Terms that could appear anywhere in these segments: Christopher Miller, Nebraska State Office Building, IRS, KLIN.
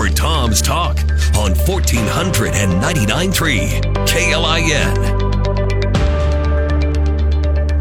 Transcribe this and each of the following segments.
for Tom's Talk on 1499.3 KLIN.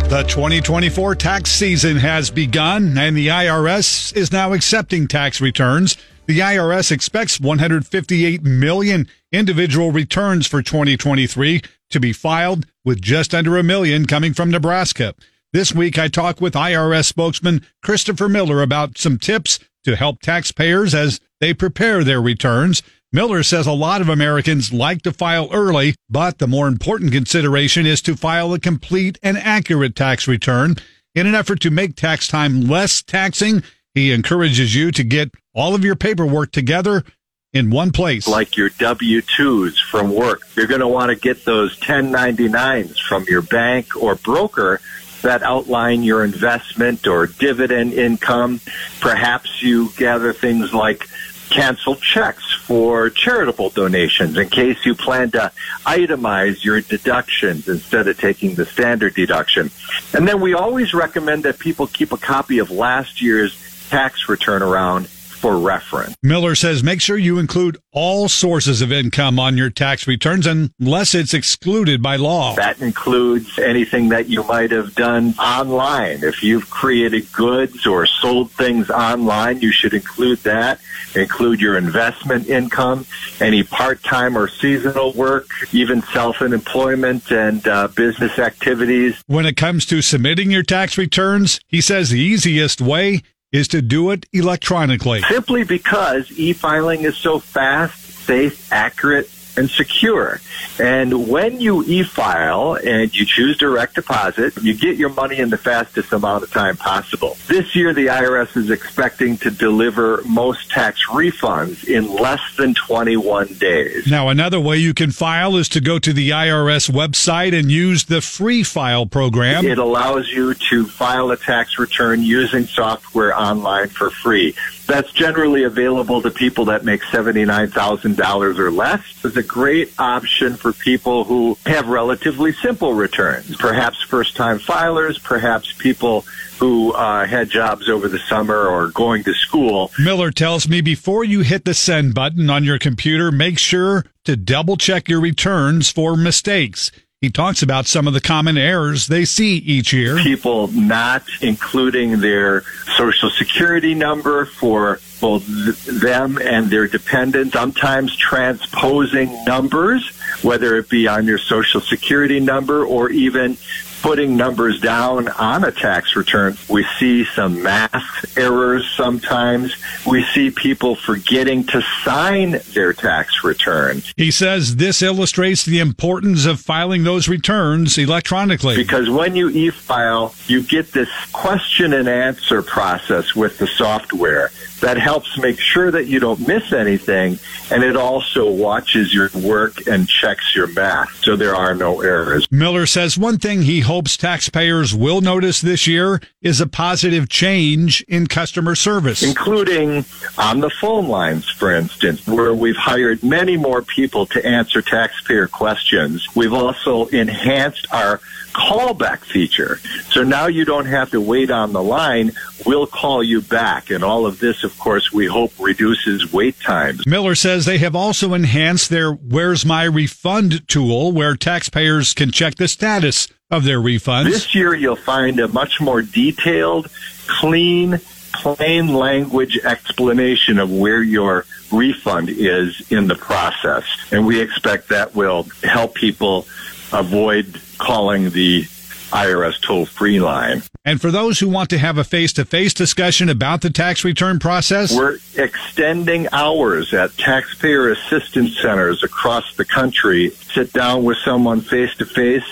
The 2024 tax season has begun, and the IRS is now accepting tax returns. The IRS expects 158 million individual returns for 2023 to be filed, with just under a million coming from Nebraska. This week, I talked with IRS spokesman Christopher Miller about some tips to help taxpayers as they prepare their returns. Miller says a lot of Americans like to file early, but the more important consideration is to file a complete and accurate tax return. In an effort to make tax time less taxing, he encourages you to get all of your paperwork together in one place. Like your W-2s from work. You're going to want to get those 1099s from your bank or broker that outline your investment or dividend income. Perhaps you gather things like canceled checks for charitable donations in case you plan to itemize your deductions instead of taking the standard deduction. And then we always recommend that people keep a copy of last year's tax return around for reference. Miller says make sure you include all sources of income on your tax returns unless it's excluded by law. That includes anything that you might have done online. If you've created goods or sold things online, you should include that. Include your investment income, any part-time or seasonal work, even self-employment and business activities. When it comes to submitting your tax returns, he says the easiest way is to do it electronically. Simply because e-filing is so fast, safe, accurate, and secure. And when you e-file and you choose direct deposit, you get your money in the fastest amount of time possible. This year, the IRS is expecting to deliver most tax refunds in less than 21 days. Now, another way you can file is to go to the IRS website and use the free file program. It allows you to file a tax return using software online for free. That's generally available to people that make $79,000 or less. It's a great option for people who have relatively simple returns, perhaps first-time filers, perhaps people who had jobs over the summer or going to school. Miller tells me before you hit the send button on your computer, make sure to double-check your returns for mistakes. He talks about some of the common errors they see each year. People not including their Social Security number for both them and their dependents, sometimes transposing numbers, whether it be on your Social Security number or even putting numbers down on a tax return. We see some math errors sometimes. We see people forgetting to sign their tax return. He says this illustrates the importance of filing those returns electronically. Because when you e-file, you get this question and answer process with the software that helps make sure that you don't miss anything, and it also watches your work and checks your math so there are no errors. Miller says one thing he hopes taxpayers will notice this year is a positive change in customer service. Including on the phone lines, for instance, where we've hired many more people to answer taxpayer questions. We've also enhanced our callback feature. So now you don't have to wait on the line. We'll call you back. And all of this, of course, we hope reduces wait times. Miller says they have also enhanced their Where's My Refund tool, where taxpayers can check the status of their refunds. This year, you'll find a much more detailed, clean, plain language explanation of where your refund is in the process. And we expect that will help people avoid calling the IRS toll-free line. And for those who want to have a face-to-face discussion about the tax return process, we're extending hours at taxpayer assistance centers across the country. Sit down with someone face-to-face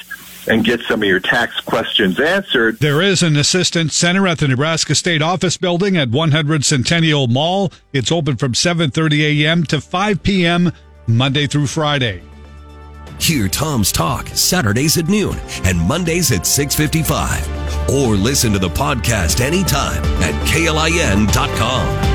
and get some of your tax questions answered. There is an assistance center at the Nebraska State Office Building at 100 Centennial Mall. It's open from 7:30 a.m. to 5 p.m. Monday through Friday. Hear Tom's Talk Saturdays at noon and Mondays at 6:55. Or listen to the podcast anytime at KLIN.com.